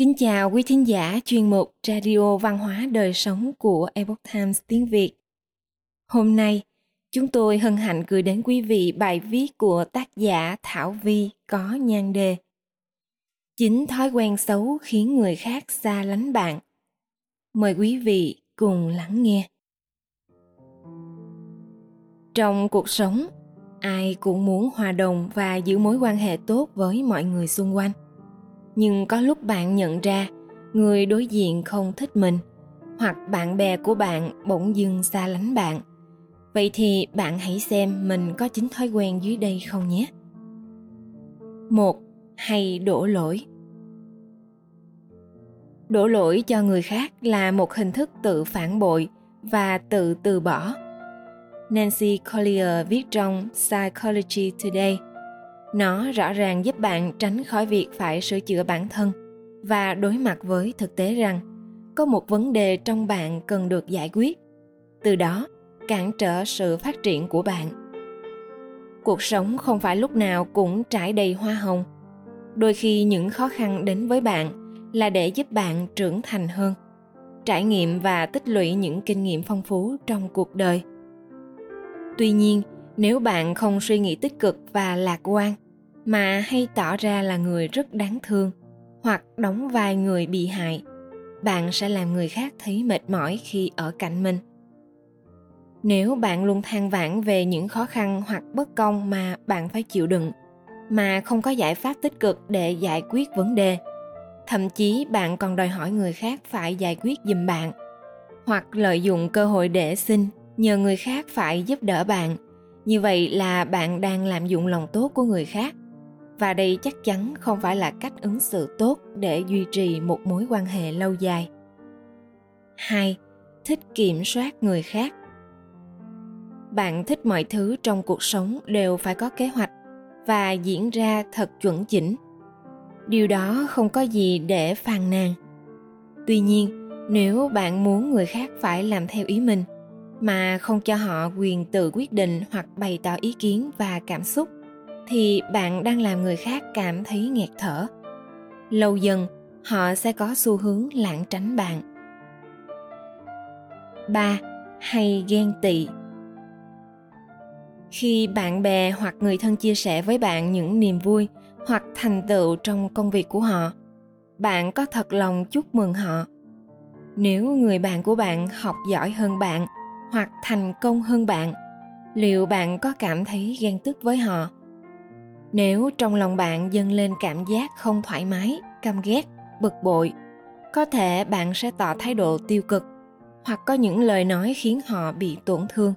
Kính chào quý thính giả chuyên mục Radio Văn hóa Đời Sống của Epoch Times Tiếng Việt. Hôm nay, chúng tôi hân hạnh gửi đến quý vị bài viết của tác giả Thảo Vy có nhan đề "Chính thói quen xấu khiến người khác xa lánh bạn". Mời quý vị cùng lắng nghe. Trong cuộc sống, ai cũng muốn hòa đồng và giữ mối quan hệ tốt với mọi người xung quanh. Nhưng có lúc bạn nhận ra người đối diện không thích mình, hoặc bạn bè của bạn bỗng dưng xa lánh bạn. Vậy thì bạn hãy xem mình có chính thói quen dưới đây không nhé. 1. Hay đổ lỗi. Đổ lỗi cho người khác là một hình thức tự phản bội và tự từ bỏ. Nancy Collier viết trong Psychology Today. Nó rõ ràng giúp bạn tránh khỏi việc phải sửa chữa bản thân và đối mặt với thực tế rằng có một vấn đề trong bạn cần được giải quyết, từ đó cản trở sự phát triển của bạn. Cuộc sống không phải lúc nào cũng trải đầy hoa hồng. Đôi khi những khó khăn đến với bạn là để giúp bạn trưởng thành hơn, trải nghiệm và tích lũy những kinh nghiệm phong phú trong cuộc đời. Tuy nhiên, nếu bạn không suy nghĩ tích cực và lạc quan, mà hay tỏ ra là người rất đáng thương hoặc đóng vai người bị hại, bạn sẽ làm người khác thấy mệt mỏi khi ở cạnh mình. Nếu bạn luôn than vãn về những khó khăn hoặc bất công mà bạn phải chịu đựng, mà không có giải pháp tích cực để giải quyết vấn đề, thậm chí bạn còn đòi hỏi người khác phải giải quyết giùm bạn, hoặc lợi dụng cơ hội để xin nhờ người khác phải giúp đỡ bạn, như vậy là bạn đang lạm dụng lòng tốt của người khác, và đây chắc chắn không phải là cách ứng xử tốt để duy trì một mối quan hệ lâu dài. 2. Thích kiểm soát người khác. Bạn thích mọi thứ trong cuộc sống đều phải có kế hoạch và diễn ra thật chuẩn chỉnh. Điều đó không có gì để phàn nàn. Tuy nhiên, nếu bạn muốn người khác phải làm theo ý mình, mà không cho họ quyền tự quyết định hoặc bày tỏ ý kiến và cảm xúc, thì bạn đang làm người khác cảm thấy nghẹt thở. Lâu dần, họ sẽ có xu hướng lảng tránh bạn. 3. Hay ghen tị. Khi bạn bè hoặc người thân chia sẻ với bạn những niềm vui hoặc thành tựu trong công việc của họ, bạn có thật lòng chúc mừng họ. Nếu người bạn của bạn học giỏi hơn bạn, hoặc thành công hơn bạn, liệu bạn có cảm thấy ghen tức với họ? Nếu trong lòng bạn dâng lên cảm giác không thoải mái, căm ghét, bực bội, có thể bạn sẽ tỏ thái độ tiêu cực hoặc có những lời nói khiến họ bị tổn thương.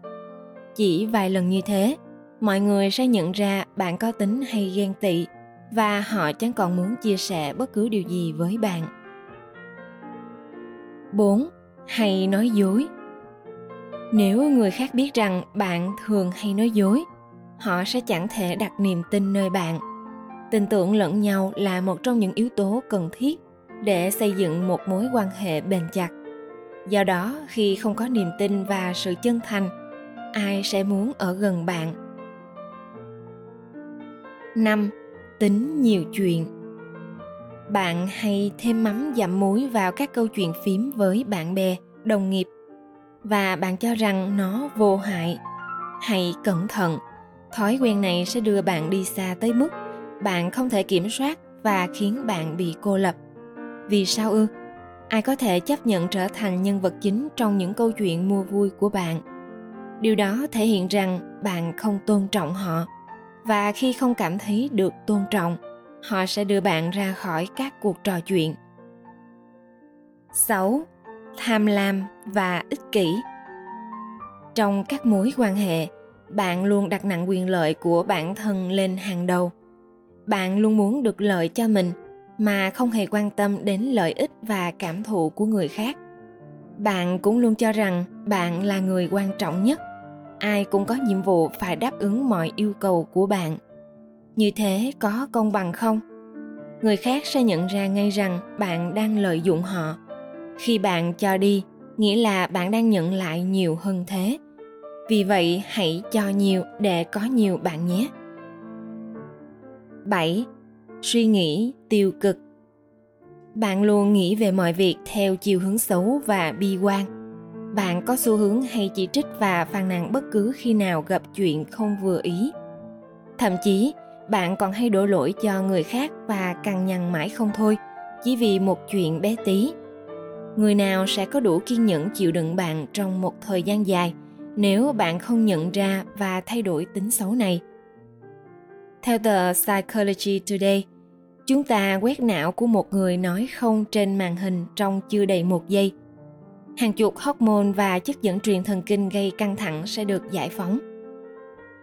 Chỉ vài lần như thế, mọi người sẽ nhận ra bạn có tính hay ghen tị và họ chẳng còn muốn chia sẻ bất cứ điều gì với bạn. 4. Hay nói dối. Nếu người khác biết rằng bạn thường hay nói dối, họ sẽ chẳng thể đặt niềm tin nơi bạn. Tin tưởng lẫn nhau là một trong những yếu tố cần thiết để xây dựng một mối quan hệ bền chặt. Do đó, khi không có niềm tin và sự chân thành, ai sẽ muốn ở gần bạn? 5. Tính nhiều chuyện. Bạn hay thêm mắm dặm muối vào các câu chuyện phím với bạn bè, đồng nghiệp, và bạn cho rằng nó vô hại. Hãy cẩn thận, thói quen này sẽ đưa bạn đi xa tới mức bạn không thể kiểm soát và khiến bạn bị cô lập. Vì sao ư? Ai có thể chấp nhận trở thành nhân vật chính trong những câu chuyện mua vui của bạn? Điều đó thể hiện rằng bạn không tôn trọng họ, và khi không cảm thấy được tôn trọng, họ sẽ đưa bạn ra khỏi các cuộc trò chuyện. 6. Tham lam và ích kỷ. Trong các mối quan hệ, bạn luôn đặt nặng quyền lợi của bản thân lên hàng đầu. Bạn luôn muốn được lợi cho mình mà không hề quan tâm đến lợi ích và cảm thụ của người khác. Bạn cũng luôn cho rằng bạn là người quan trọng nhất. Ai cũng có nhiệm vụ phải đáp ứng mọi yêu cầu của bạn. Như thế có công bằng không? Người khác sẽ nhận ra ngay rằng bạn đang lợi dụng họ. Khi bạn cho đi, nghĩa là bạn đang nhận lại nhiều hơn thế. Vì vậy, hãy cho nhiều để có nhiều bạn nhé. 7. Suy nghĩ tiêu cực. Bạn luôn nghĩ về mọi việc theo chiều hướng xấu và bi quan. Bạn có xu hướng hay chỉ trích và phàn nàn bất cứ khi nào gặp chuyện không vừa ý. Thậm chí, bạn còn hay đổ lỗi cho người khác và cằn nhằn mãi không thôi, chỉ vì một chuyện bé tí. Người nào sẽ có đủ kiên nhẫn chịu đựng bạn trong một thời gian dài nếu bạn không nhận ra và thay đổi tính xấu này? Theo tờ Psychology Today, chúng ta quét não của một người nói không trên màn hình trong chưa đầy 1 giây. Hàng chục hormone và chất dẫn truyền thần kinh gây căng thẳng sẽ được giải phóng.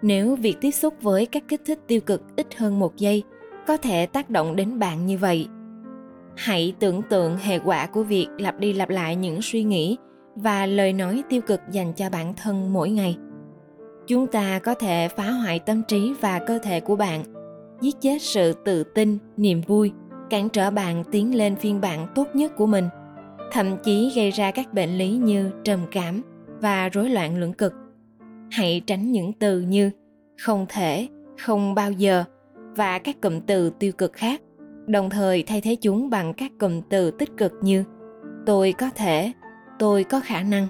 Nếu việc tiếp xúc với các kích thích tiêu cực ít hơn 1 giây có thể tác động đến bạn như vậy, hãy tưởng tượng hệ quả của việc lặp đi lặp lại những suy nghĩ và lời nói tiêu cực dành cho bản thân mỗi ngày. Chúng ta có thể phá hoại tâm trí và cơ thể của bạn, giết chết sự tự tin, niềm vui, cản trở bạn tiến lên phiên bản tốt nhất của mình, thậm chí gây ra các bệnh lý như trầm cảm và rối loạn lưỡng cực. Hãy tránh những từ như không thể, không bao giờ và các cụm từ tiêu cực khác, đồng thời thay thế chúng bằng các cụm từ tích cực như tôi có thể, tôi có khả năng.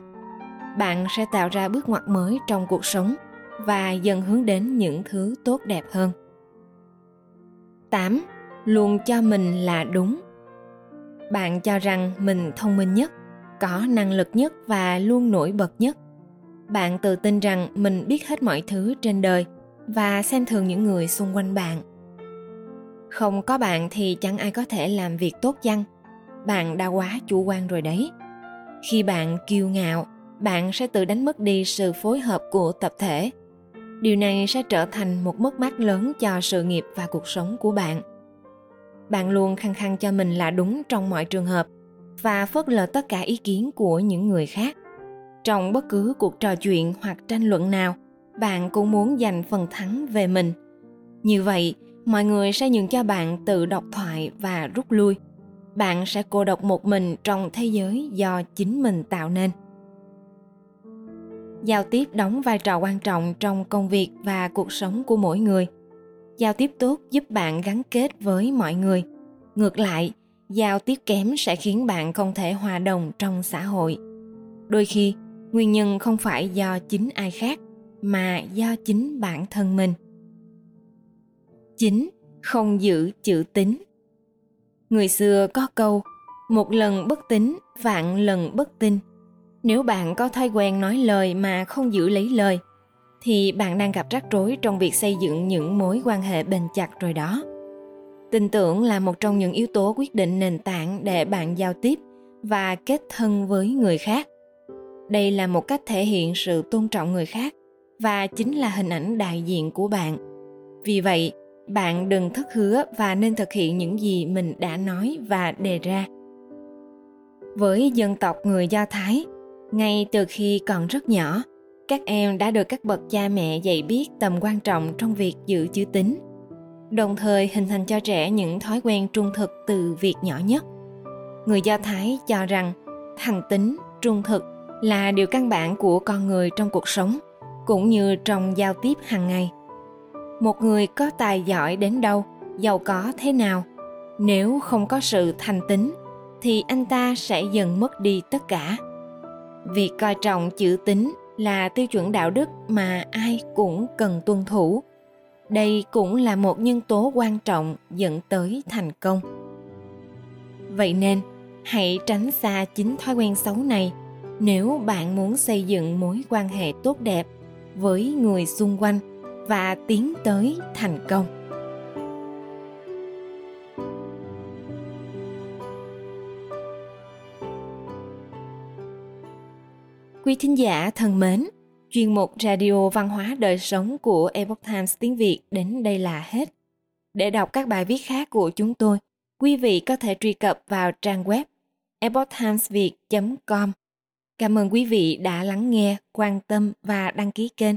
Bạn sẽ tạo ra bước ngoặt mới trong cuộc sống và dần hướng đến những thứ tốt đẹp hơn. 8. Luôn cho mình là đúng. Bạn cho rằng mình thông minh nhất, có năng lực nhất và luôn nổi bật nhất. Bạn tự tin rằng mình biết hết mọi thứ trên đời và xem thường những người xung quanh bạn. Không có bạn thì chẳng ai có thể làm việc tốt chăng? Bạn đã quá chủ quan rồi đấy. Khi bạn kiêu ngạo, bạn sẽ tự đánh mất đi sự phối hợp của tập thể. Điều này sẽ trở thành một mất mát lớn cho sự nghiệp và cuộc sống của bạn. Bạn luôn khăng khăng cho mình là đúng trong mọi trường hợp và phớt lờ tất cả ý kiến của những người khác. Trong bất cứ cuộc trò chuyện hoặc tranh luận nào, bạn cũng muốn giành phần thắng về mình. Như vậy, mọi người sẽ nhường cho bạn tự độc thoại và rút lui. Bạn sẽ cô độc một mình trong thế giới do chính mình tạo nên. Giao tiếp đóng vai trò quan trọng trong công việc và cuộc sống của mỗi người. Giao tiếp tốt giúp bạn gắn kết với mọi người. Ngược lại, giao tiếp kém sẽ khiến bạn không thể hòa đồng trong xã hội. Đôi khi, nguyên nhân không phải do chính ai khác, mà do chính bản thân mình. 9. Không giữ chữ tín. Người xưa có câu, một lần bất tín, vạn lần bất tin. Nếu bạn có thói quen nói lời mà không giữ lấy lời, thì bạn đang gặp rắc rối trong việc xây dựng những mối quan hệ bền chặt rồi đó. Tin tưởng là một trong những yếu tố quyết định nền tảng để bạn giao tiếp và kết thân với người khác. Đây là một cách thể hiện sự tôn trọng người khác và chính là hình ảnh đại diện của bạn. Vì vậy, bạn đừng thất hứa và nên thực hiện những gì mình đã nói và đề ra. Với dân tộc người Do Thái, ngay từ khi còn rất nhỏ, các em đã được các bậc cha mẹ dạy biết tầm quan trọng trong việc giữ chữ tín, đồng thời hình thành cho trẻ những thói quen trung thực từ việc nhỏ nhất. Người Do Thái cho rằng thành tín, trung thực là điều căn bản của con người trong cuộc sống, cũng như trong giao tiếp hàng ngày. Một người có tài giỏi đến đâu, giàu có thế nào, nếu không có sự thành tín, thì anh ta sẽ dần mất đi tất cả. Việc coi trọng chữ tín là tiêu chuẩn đạo đức mà ai cũng cần tuân thủ. Đây cũng là một nhân tố quan trọng dẫn tới thành công. Vậy nên, hãy tránh xa chính thói quen xấu này nếu bạn muốn xây dựng mối quan hệ tốt đẹp với người xung quanh và tiến tới thành công. Quý thính giả thân mến, chuyên mục Radio Văn hóa Đời Sống của Epoch Times Tiếng Việt đến đây là hết. Để đọc các bài viết khác của chúng tôi, quý vị có thể truy cập vào trang web epochtimesviet.com. Cảm ơn quý vị đã lắng nghe, quan tâm và đăng ký kênh.